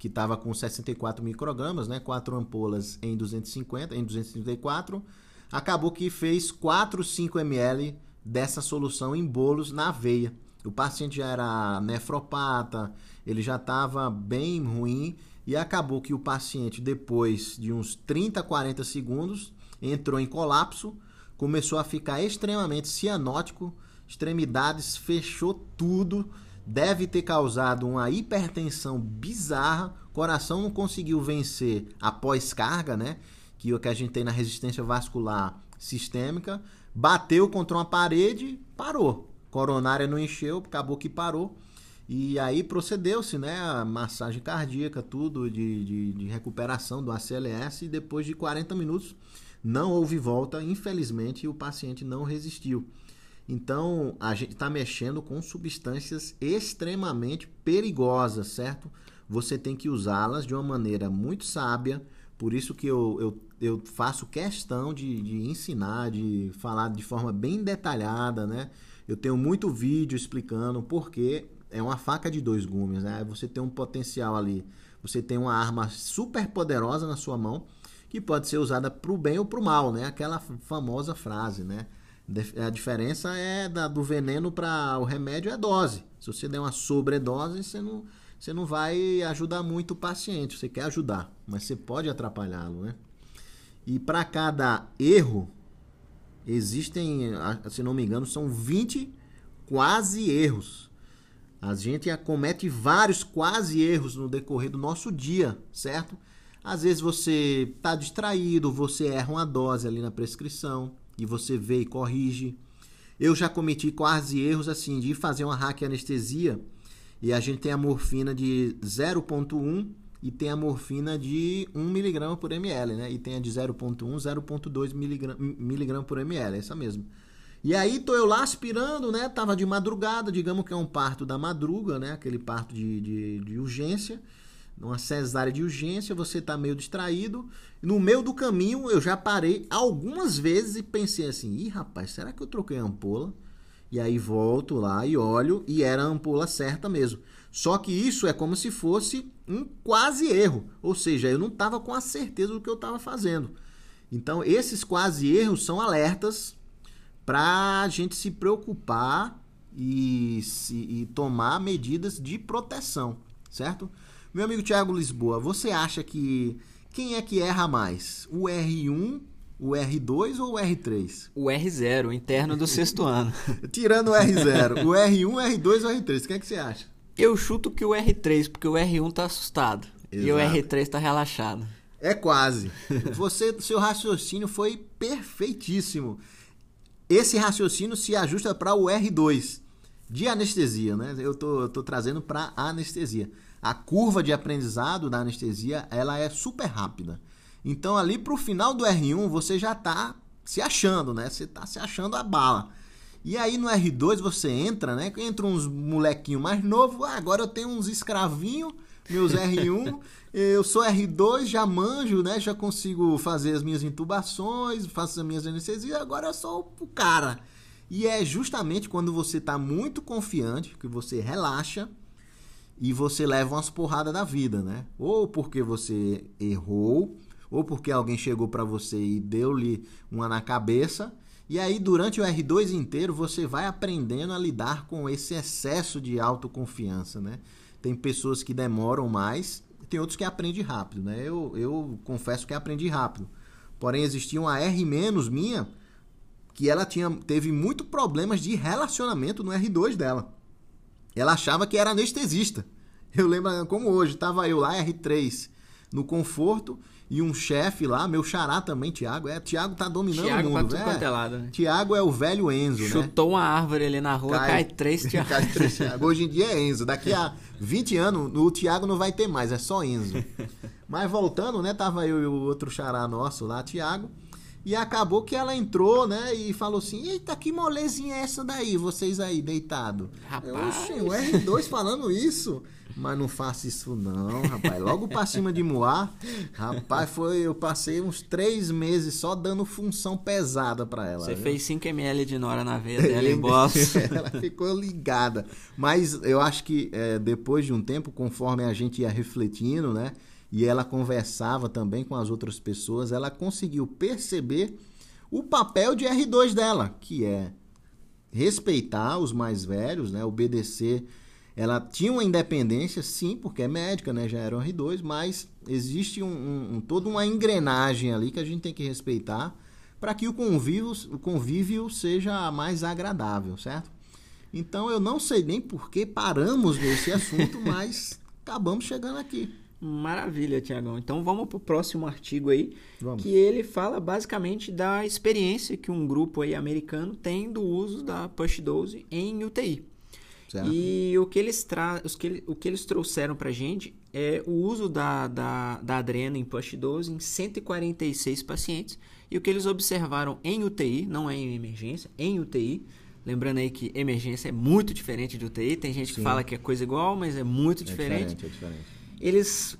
estava com 64 microgramas, né? 4 ampolas em 234, acabou que fez 4,5 ml dessa solução em bolos na veia. O paciente já era nefropata, ele já estava bem ruim, e acabou que o paciente, depois de uns 30, 40 segundos, entrou em colapso, começou a ficar extremamente cianótico, extremidades, fechou tudo, deve ter causado uma hipertensão bizarra, coração não conseguiu vencer a pós-carga, né? Que é o que a gente tem na resistência vascular sistêmica, bateu contra uma parede, parou. Coronária não encheu, acabou que parou. E aí procedeu-se, né, a massagem cardíaca, tudo de recuperação do ACLS, e depois de 40 minutos não houve volta, infelizmente, e o paciente não resistiu. Então, a gente está mexendo com substâncias extremamente perigosas, certo? Você tem que usá-las de uma maneira muito sábia, por isso que eu faço questão de ensinar, de falar de forma bem detalhada, né? Eu tenho muito vídeo explicando, porque é uma faca de 2 gumes, né? Você tem um potencial ali, você tem uma arma super poderosa na sua mão, que pode ser usada para o bem ou para o mal, né? Aquela famosa frase, né? A diferença é do veneno para o remédio é dose. Se você der uma sobredose, você não vai ajudar muito o paciente. Você quer ajudar, mas você pode atrapalhá-lo, né? E para cada erro, existem, se não me engano, são 20 quase erros. A gente acomete vários quase erros no decorrer do nosso dia, certo? Às vezes você está distraído, você erra uma dose ali na prescrição e você vê e corrige. Eu já cometi quase erros assim de fazer uma raquianestesia e a gente tem a morfina de 0,1 e tem a morfina de 1 mg por ml, né? E tem a de 0,1, 0,2 mg por ml, é essa mesmo. E aí tô eu lá aspirando, né? Tava de madrugada, digamos que é um parto da madruga, né? Aquele parto de urgência, uma cesárea de urgência, você tá meio distraído. No meio do caminho eu já parei algumas vezes e pensei assim, ih, rapaz, será que eu troquei a ampola? E aí volto lá e olho e era a ampola certa mesmo. Só que isso é como se fosse um quase erro, ou seja, eu não estava com a certeza do que eu estava fazendo. Então esses quase erros são alertas para a gente se preocupar e tomar medidas de proteção, certo? Meu amigo Thiago Lisboa, você acha que quem é que erra mais? O R1, o R2 ou o R3? O R0, o interno do sexto ano. Tirando o R0, o R1, o R2 ou o R3, o que é que você acha? Eu chuto que o R3, porque o R1 tá assustado. Exato. E o R3 tá relaxado. É quase. Seu raciocínio foi perfeitíssimo. Esse raciocínio se ajusta para o R2, de anestesia, né? Eu tô trazendo para anestesia. A curva de aprendizado da anestesia, ela é super rápida. Então, ali pro final do R1, você já tá se achando, né? Você tá se achando a bala. E aí no R2 você entra, né? Entra uns molequinhos mais novos. Ah, agora eu tenho uns escravinhos, meus R1. Eu sou R2, já manjo, né? Já consigo fazer as minhas intubações, faço as minhas anestesias. Agora eu sou o cara. E é justamente quando você tá muito confiante, que você relaxa e você leva umas porradas da vida, né? Ou porque você errou, ou porque alguém chegou pra você e deu-lhe uma na cabeça. E aí, durante o R2 inteiro, você vai aprendendo a lidar com esse excesso de autoconfiança, né? Tem pessoas que demoram mais, tem outros que aprendem rápido, né? Eu confesso que aprendi rápido. Porém, existia uma R- minha, que ela teve muitos problemas de relacionamento no R2 dela. Ela achava que era anestesista. Eu lembro como hoje, estava eu lá, R3, no conforto, e um chefe lá, meu xará também, Tiago. Tiago tá dominando o mundo, velho. Tiago é o velho Enzo, né? Chutou uma árvore ali na rua, cai três Tiago. Cai três Tiago. Hoje em dia é Enzo. Daqui a 20 anos, o Tiago não vai ter mais, é só Enzo. Mas voltando, né? Tava eu e o outro xará nosso lá, Tiago. E acabou que ela entrou, né? E falou assim, eita, que molezinha é essa daí? Vocês aí, deitado. Rapaz. Oxe, o R2 falando isso. Mas não faça isso não, rapaz. Logo pra cima de Moá, rapaz, eu passei uns 3 meses só dando função pesada pra ela. Você fez 5 ml de Nora na veia dela em boss. Ela ficou ligada. Mas eu acho que depois de um tempo, conforme a gente ia refletindo, né? E ela conversava também com as outras pessoas, ela conseguiu perceber o papel de R2 dela, que é respeitar os mais velhos, né? Obedecer. Ela tinha uma independência, sim, porque é médica, né? Já era um R2, mas existe toda uma engrenagem ali que a gente tem que respeitar para que o convívio seja mais agradável, certo? Então, eu não sei nem por que paramos nesse assunto, mas acabamos chegando aqui. Maravilha, Tiagão. Então, vamos para o próximo artigo aí, que ele fala basicamente da experiência que um grupo aí americano tem do uso da Push 12 em UTI. Certo. E o que eles trouxeram pra gente é o uso da adrena em Push 12 em 146 pacientes. E o que eles observaram em UTI, não é em emergência, em UTI. Lembrando aí que emergência é muito diferente de UTI. Tem gente que fala que é coisa igual, mas é muito diferente. É diferente. Eles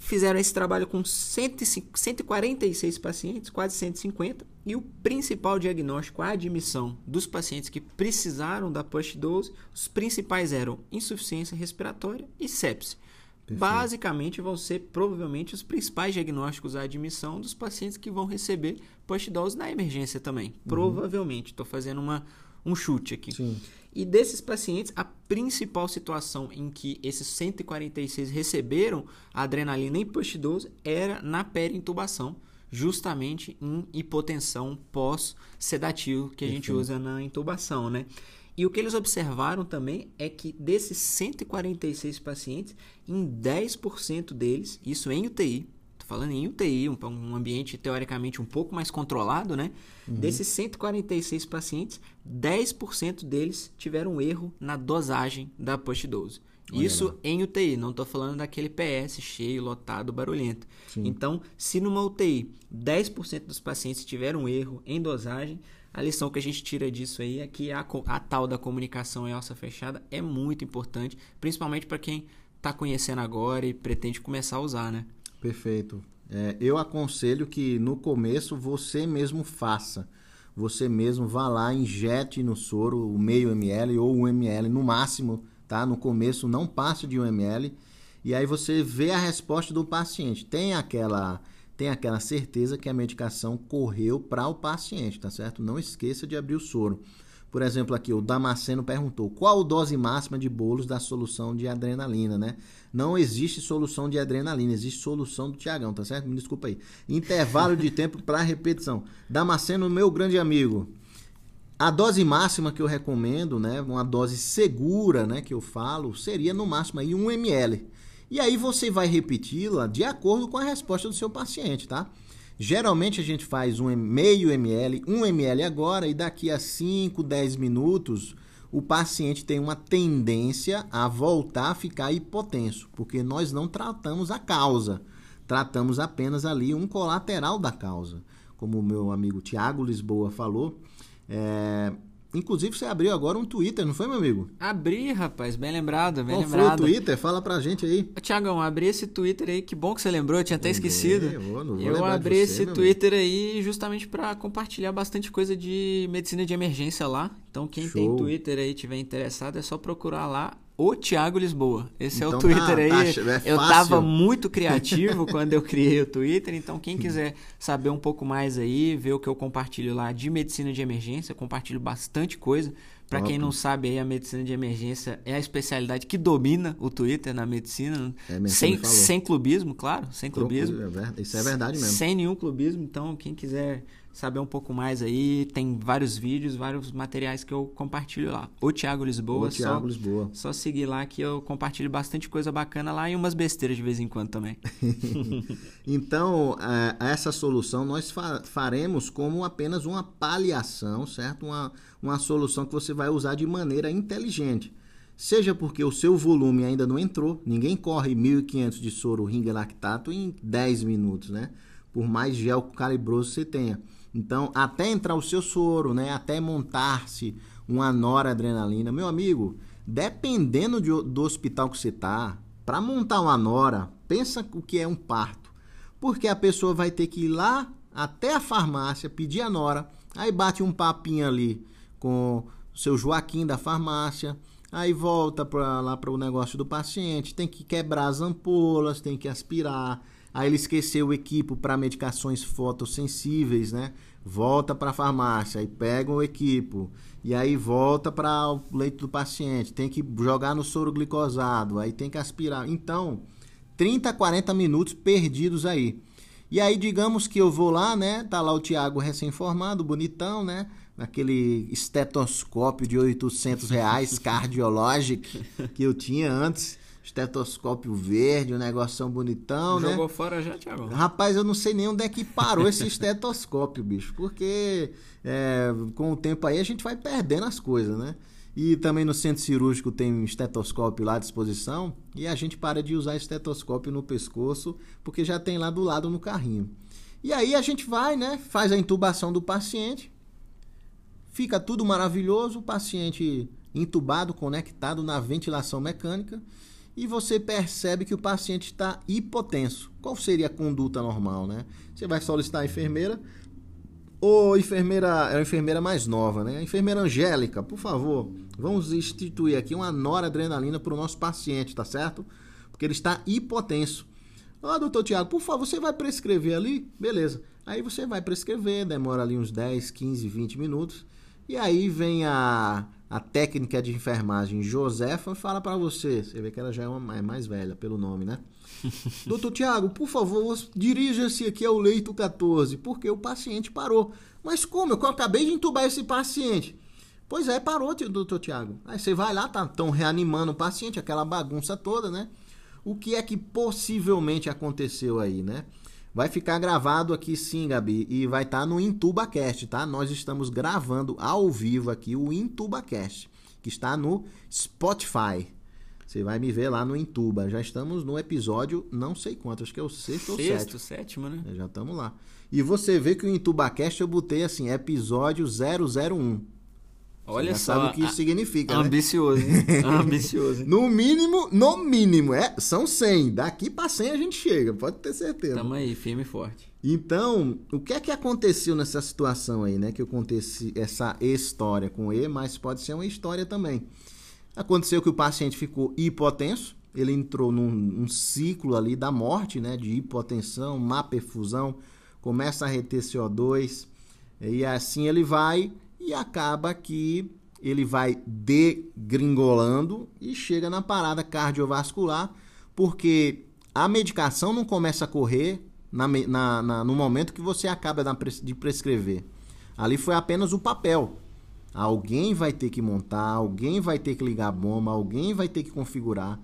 fizeram esse trabalho com 146 pacientes, quase 150. E o principal diagnóstico, a admissão dos pacientes que precisaram da Push 12, os principais eram insuficiência respiratória e sepse. Perfeito. Basicamente vão ser provavelmente os principais diagnósticos à admissão dos pacientes que vão receber Push 12 na emergência também. Provavelmente, estou fazendo um chute aqui. Sim. E desses pacientes, a principal situação em que esses 146 receberam a adrenalina em Push 12 era na perintubação, justamente em hipotensão pós-sedativo que a gente usa na intubação, né? E o que eles observaram também é que desses 146 pacientes, em 10% deles, isso em UTI, estou falando em UTI, um ambiente teoricamente um pouco mais controlado, né? Uhum. Desses 146 pacientes, 10% deles tiveram erro na dosagem da Push-12. Isso em UTI, não estou falando daquele PS cheio, lotado, barulhento. Sim. Então, se numa UTI 10% dos pacientes tiveram erro em dosagem, a lição que a gente tira disso aí é que a tal da comunicação em alça fechada é muito importante, principalmente para quem está conhecendo agora e pretende começar a usar, né? Perfeito. Eu aconselho que no começo você mesmo faça. Você mesmo vá lá, injete no soro o meio ml ou 1 ml no máximo, tá? No começo não passe de 1 ml, e aí você vê a resposta do paciente. Tem aquela certeza que a medicação correu para o paciente, tá certo? Não esqueça de abrir o soro. Por exemplo, aqui o Damasceno perguntou, qual dose máxima de bolos da solução de adrenalina, né? Não existe solução de adrenalina, existe solução do Tiagão, tá certo? Me desculpa aí. Intervalo de tempo para repetição. Damasceno, meu grande amigo, a dose máxima que eu recomendo, né? Uma dose segura, né? Que eu falo, seria no máximo aí 1 ml. E aí você vai repeti-la de acordo com a resposta do seu paciente, tá? Geralmente a gente faz meio ml, 1 ml agora, e daqui a 5, 10 minutos o paciente tem uma tendência a voltar a ficar hipotenso, porque nós não tratamos a causa, tratamos apenas ali um colateral da causa. Como o meu amigo Tiago Lisboa falou, Inclusive, você abriu agora um Twitter, não foi, meu amigo? Abri, rapaz, bem lembrado, bem lembrado. Qual foi o Twitter? Fala pra gente aí. Tiagão, abri esse Twitter aí, que bom que você lembrou, eu tinha até esquecido. Eu abri esse Twitter aí justamente pra compartilhar bastante coisa de medicina de emergência lá. Então, quem tem Twitter aí, tiver interessado, é só procurar lá. O Tiago Lisboa, esse então, é o Twitter aí, eu tava muito criativo quando eu criei o Twitter, então quem quiser saber um pouco mais aí, ver o que eu compartilho lá de medicina de emergência, eu compartilho bastante coisa. Para quem não sabe, aí a medicina de emergência é a especialidade que domina o Twitter na medicina, sem clubismo, claro, sem clubismo. Isso é verdade mesmo. Sem nenhum clubismo, então quem quiser saber um pouco mais aí, tem vários vídeos, vários materiais que eu compartilho lá. O Tiago Lisboa, só seguir lá que eu compartilho bastante coisa bacana lá e umas besteiras de vez em quando também. Então, essa solução nós faremos como apenas uma paliação, certo? Uma solução que você vai usar de maneira inteligente. Seja porque o seu volume ainda não entrou, ninguém corre 1.500 de soro Ringer lactato em 10 minutos, né? Por mais gel calibroso que você tenha. Então, até entrar o seu soro, né? Até montar-se uma noradrenalina. Meu amigo, dependendo do hospital que você tá, para montar uma nora, pensa o que é um parto. Porque a pessoa vai ter que ir lá até a farmácia, pedir a nora, aí bate um papinho ali com o seu Joaquim da farmácia, aí volta lá para o negócio do paciente, tem que quebrar as ampolas, tem que aspirar, aí ele esqueceu o equipo para medicações fotossensíveis, né? Volta para a farmácia, aí pega o equipo, e aí volta para o leito do paciente, tem que jogar no soro glicosado, aí tem que aspirar. Então, 30, 40 minutos perdidos aí. E aí, digamos que eu vou lá, né? Tá lá o Tiago recém-formado, bonitão, né? Naquele estetoscópio de R$800 cardiológico que eu tinha antes. Estetoscópio verde, um negocinho bonitão, né? Jogou fora já, Tiago? Rapaz, eu não sei nem onde é que parou esse estetoscópio, bicho. Porque com o tempo aí a gente vai perdendo as coisas, né? E também no centro cirúrgico tem um estetoscópio lá à disposição e a gente para de usar estetoscópio no pescoço porque já tem lá do lado no carrinho. E aí a gente vai, né? Faz a intubação do paciente, fica tudo maravilhoso, o paciente intubado, conectado na ventilação mecânica e você percebe que o paciente está hipotenso. Qual seria a conduta normal, né? Você vai solicitar a enfermeira, é a enfermeira mais nova, né? A enfermeira Angélica, por favor, vamos instituir aqui uma noradrenalina para o nosso paciente, tá certo? Porque ele está hipotenso. Doutor Tiago, por favor, você vai prescrever ali? Beleza. Aí você vai prescrever, demora ali uns 10, 15, 20 minutos. E aí vem a A técnica de enfermagem Josefa fala para você. Você vê que ela já é mais velha pelo nome, né? Doutor Tiago, por favor, dirija-se aqui ao leito 14, porque o paciente parou. Mas como? Eu acabei de entubar esse paciente. Pois é, parou, doutor Tiago. Aí você vai lá, estão reanimando o paciente, aquela bagunça toda, né? O que é que possivelmente aconteceu aí, né? Vai ficar gravado aqui sim, Gabi, e vai estar no IntubaCast, tá? Nós estamos gravando ao vivo aqui o IntubaCast, que está no Spotify. Você vai me ver lá no Intuba. Já estamos no episódio não sei quanto, acho que é o sétimo, né? Já estamos lá. E você vê que o IntubaCast eu botei assim, episódio 001. Olha só, sabe o que isso significa, né? Ambicioso, hein? Ambicioso. No mínimo, são 100. Daqui para 100 a gente chega, pode ter certeza. Tamo aí, firme e forte. Então, o que é que aconteceu nessa situação aí, né? Que aconteceu essa história com E, mas pode ser uma história também. Aconteceu que o paciente ficou hipotenso, ele entrou num ciclo ali da morte, né? De hipotensão, má perfusão, começa a reter CO2, e assim ele vai... E acaba que ele vai degringolando e chega na parada cardiovascular, porque a medicação não começa a correr no momento que você acaba de prescrever. Ali foi apenas o papel. Alguém vai ter que montar, alguém vai ter que ligar a bomba, alguém vai ter que configurar.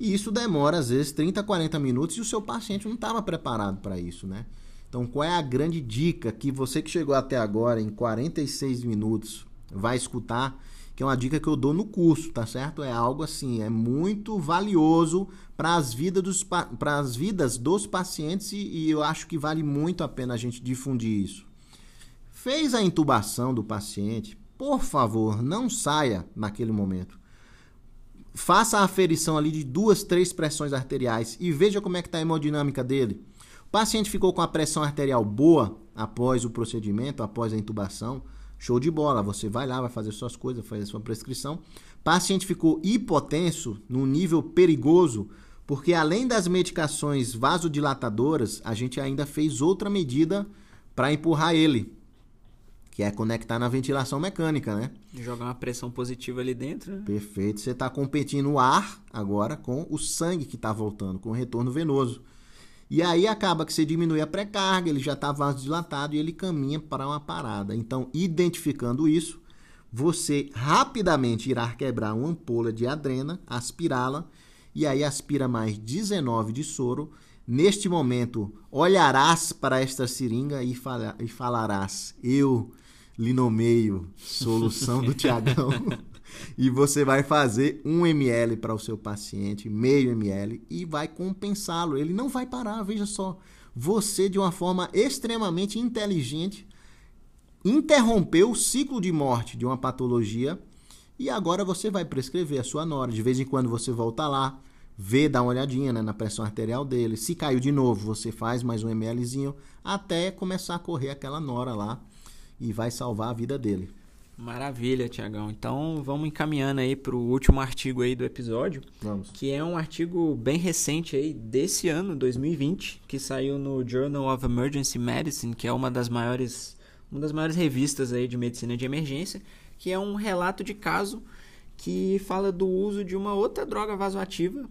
E isso demora, às vezes, 30, 40 minutos e o seu paciente não estava preparado para isso, né? Então, qual é a grande dica que você que chegou até agora em 46 minutos vai escutar? Que é uma dica que eu dou no curso, tá certo? É algo assim, é muito valioso para as vidas dos pacientes e eu acho que vale muito a pena a gente difundir isso. Fez a intubação do paciente, por favor, não saia naquele momento. Faça a aferição ali de 2, 3 pressões arteriais e veja como é que está a hemodinâmica dele. O paciente ficou com a pressão arterial boa após o procedimento, após a intubação, show de bola, você vai lá, vai fazer suas coisas, fazer sua prescrição. O paciente ficou hipotenso num nível perigoso, porque além das medicações vasodilatadoras, a gente ainda fez outra medida para empurrar ele, que é conectar na ventilação mecânica, né? Jogar uma pressão positiva ali dentro, né? Perfeito, você está competindo o ar agora com o sangue que está voltando, com o retorno venoso. E aí acaba que você diminui a pré-carga, ele já está vasodilatado e ele caminha para uma parada. Então, identificando isso, você rapidamente irá quebrar uma ampola de adrena, aspirá-la, e aí aspira mais 19 de soro. Neste momento, olharás para esta seringa e falarás, eu lhe nomeio solução do Tiagão. E você vai fazer 1 ml para o seu paciente, meio ml, e vai compensá-lo. Ele não vai parar, veja só. Você, de uma forma extremamente inteligente, interrompeu o ciclo de morte de uma patologia e agora você vai prescrever a sua nora. De vez em quando você volta lá, vê, dá uma olhadinha, né, na pressão arterial dele. Se caiu de novo, você faz mais 1 mlzinho até começar a correr aquela nora lá e vai salvar a vida dele. Maravilha, Tiagão. Então, vamos encaminhando aí para o último artigo aí do episódio. Vamos. Que é um artigo bem recente aí desse ano, 2020, que saiu no Journal of Emergency Medicine, que é uma das maiores revistas aí de medicina de emergência, que é um relato de caso que fala do uso de uma outra droga vasoativa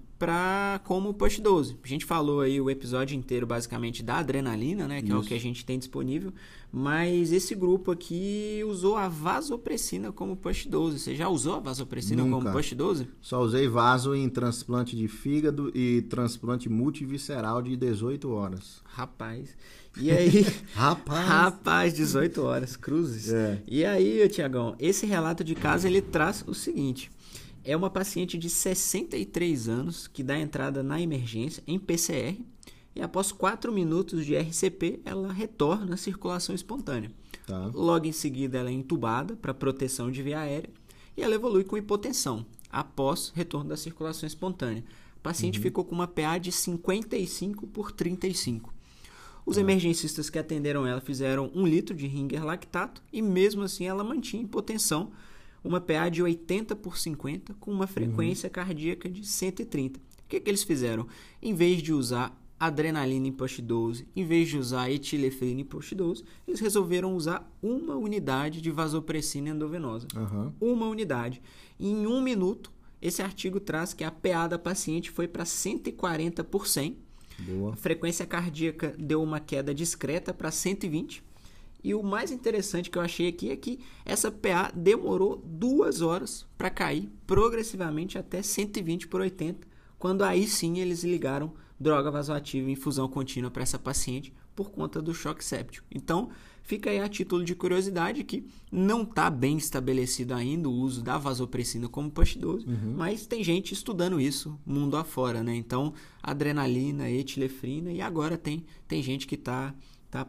como o Push 12. A gente falou aí o episódio inteiro basicamente da adrenalina, né? Que Isso. É o que a gente tem disponível. Mas esse grupo aqui usou a vasopressina como Push 12. Você já usou a vasopressina Nunca. Como Push 12? Só usei vaso em transplante de fígado e transplante multivisceral de 18 horas. Rapaz. E aí... Rapaz, 18 horas, cruzes. É. E aí, Tiagão, esse relato de caso ele traz o seguinte... É uma paciente de 63 anos que dá entrada na emergência em PCR e após 4 minutos de RCP ela retorna à circulação espontânea. Tá. Logo em seguida ela é entubada para proteção de via aérea e ela evolui com hipotensão após retorno da circulação espontânea. O paciente ficou com uma PA de 55/35. Os emergencistas que atenderam ela fizeram 1 litro de Ringer lactato e mesmo assim ela mantinha hipotensão. Uma PA de 80/50 com uma frequência cardíaca de 130. O que eles fizeram? Em vez de usar adrenalina em post 12, em vez de usar etilefrina em post 12, eles resolveram usar uma unidade de vasopressina endovenosa. Uma unidade. E em 1 minuto, esse artigo traz que a PA da paciente foi para 140%. Boa. A frequência cardíaca deu uma queda discreta para 120. E o mais interessante que eu achei aqui é que essa PA demorou 2 horas para cair progressivamente até 120/80, quando aí sim eles ligaram droga vasoativa em infusão contínua para essa paciente por conta do choque séptico. Então, fica aí a título de curiosidade que não está bem estabelecido ainda o uso da vasopressina como post 12, mas tem gente estudando isso mundo afora, né? Então, adrenalina, etilefrina e agora tem gente que está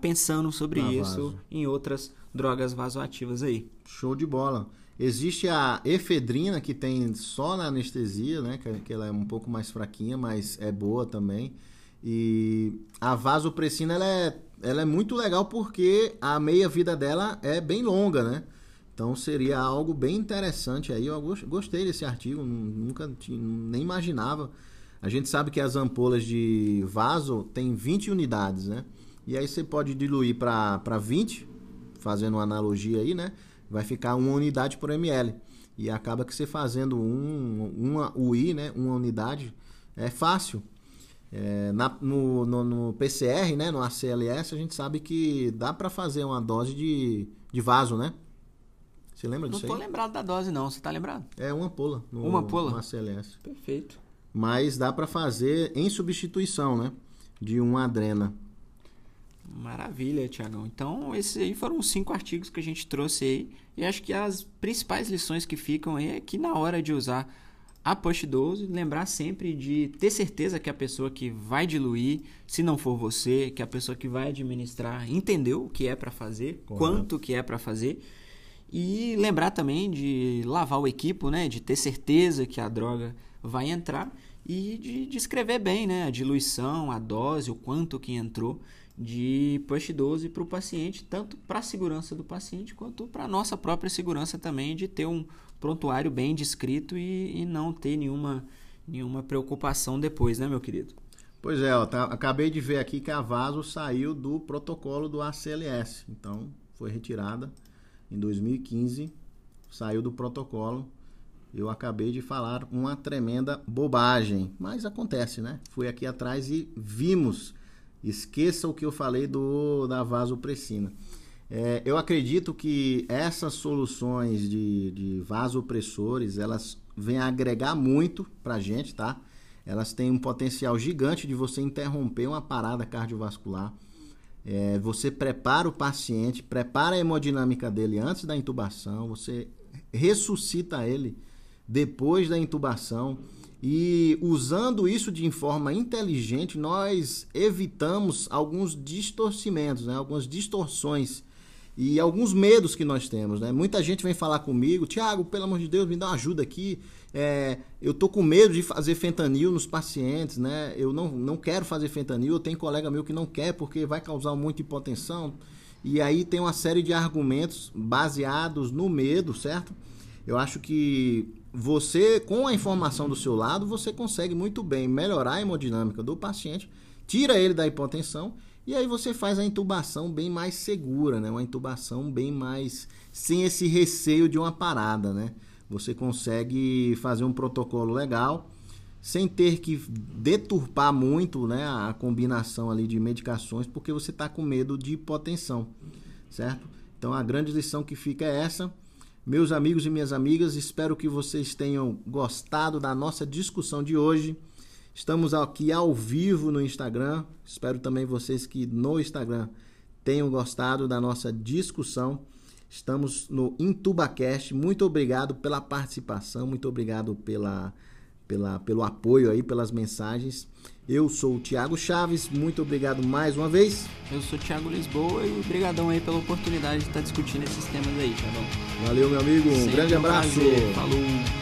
pensando sobre isso em outras drogas vasoativas aí. Show de bola. Existe a efedrina, que tem só na anestesia, né? Que ela é um pouco mais fraquinha, mas é boa também. E a vasopressina, ela é muito legal porque a meia-vida dela é bem longa, né? Então, seria algo bem interessante aí. Eu gostei desse artigo, nunca nem imaginava. A gente sabe que as ampolas de vaso tem 20 unidades, né? E aí você pode diluir para 20, fazendo uma analogia aí, né? Vai ficar 1 unidade por ml. E acaba que você fazendo uma UI, né? 1 unidade, é fácil. É, no PCR, né? No ACLS, a gente sabe que dá para fazer uma dose de vaso, né? Você lembra disso aí? Não tô lembrado da dose, não. Você tá lembrado? É uma ampola. Uma ampola? No ACLS. Perfeito. Mas dá para fazer em substituição, né? De uma adrena. Maravilha, Tiagão. Então, esses aí foram os 5 artigos que a gente trouxe aí. E acho que as principais lições que ficam aí é que na hora de usar a post 12, lembrar sempre de ter certeza que a pessoa que vai diluir, se não for você, que a pessoa que vai administrar entendeu o que é para fazer, quanto que é para fazer. E lembrar também de lavar o equipo, né? De ter certeza que a droga vai entrar e de descrever bem, né? A diluição, a dose, o quanto que entrou de post 12 para o paciente, tanto para a segurança do paciente quanto para a nossa própria segurança também, de ter um prontuário bem descrito e não ter nenhuma preocupação depois, né, meu querido? Pois é, acabei de ver aqui que a vaso saiu do protocolo do ACLS, então foi retirada em 2015, saiu do protocolo. Eu acabei de falar uma tremenda bobagem, mas acontece, né? Fui aqui atrás e vimos. Esqueça o que eu falei da vasopressina. É, eu acredito que essas soluções de vasopressores, elas vêm agregar muito pra gente, tá? Elas têm um potencial gigante de você interromper uma parada cardiovascular. É, você prepara o paciente, prepara a hemodinâmica dele antes da intubação, você ressuscita ele depois da intubação. E usando isso de forma inteligente, nós evitamos alguns distorcimentos, né? Algumas distorções e alguns medos que nós temos, né? Muita gente vem falar comigo, Tiago, pelo amor de Deus, me dá uma ajuda aqui. Eu tô com medo de fazer fentanil nos pacientes, né? Eu não quero fazer fentanil, eu tenho colega meu que não quer porque vai causar muita hipotensão. E aí tem uma série de argumentos baseados no medo, certo? Eu acho que você, com a informação do seu lado, você consegue muito bem melhorar a hemodinâmica do paciente, tira ele da hipotensão e aí você faz a intubação bem mais segura, né? Uma intubação bem mais sem esse receio de uma parada, né? Você consegue fazer um protocolo legal, sem ter que deturpar muito, né, a combinação ali de medicações, porque você está com medo de hipotensão, certo? Então a grande lição que fica é essa. Meus amigos e minhas amigas, espero que vocês tenham gostado da nossa discussão de hoje. Estamos aqui ao vivo no Instagram. Espero também vocês que no Instagram tenham gostado da nossa discussão. Estamos no IntubaCast. Muito obrigado pela participação, muito obrigado pelo apoio aí, pelas mensagens. Eu sou o Tiago Chaves, muito obrigado mais uma vez. Eu sou o Tiago Lisboa e obrigadão aí pela oportunidade de estar discutindo esses temas aí, Tiagão. Valeu, meu amigo, um grande abraço. Prazer. Falou.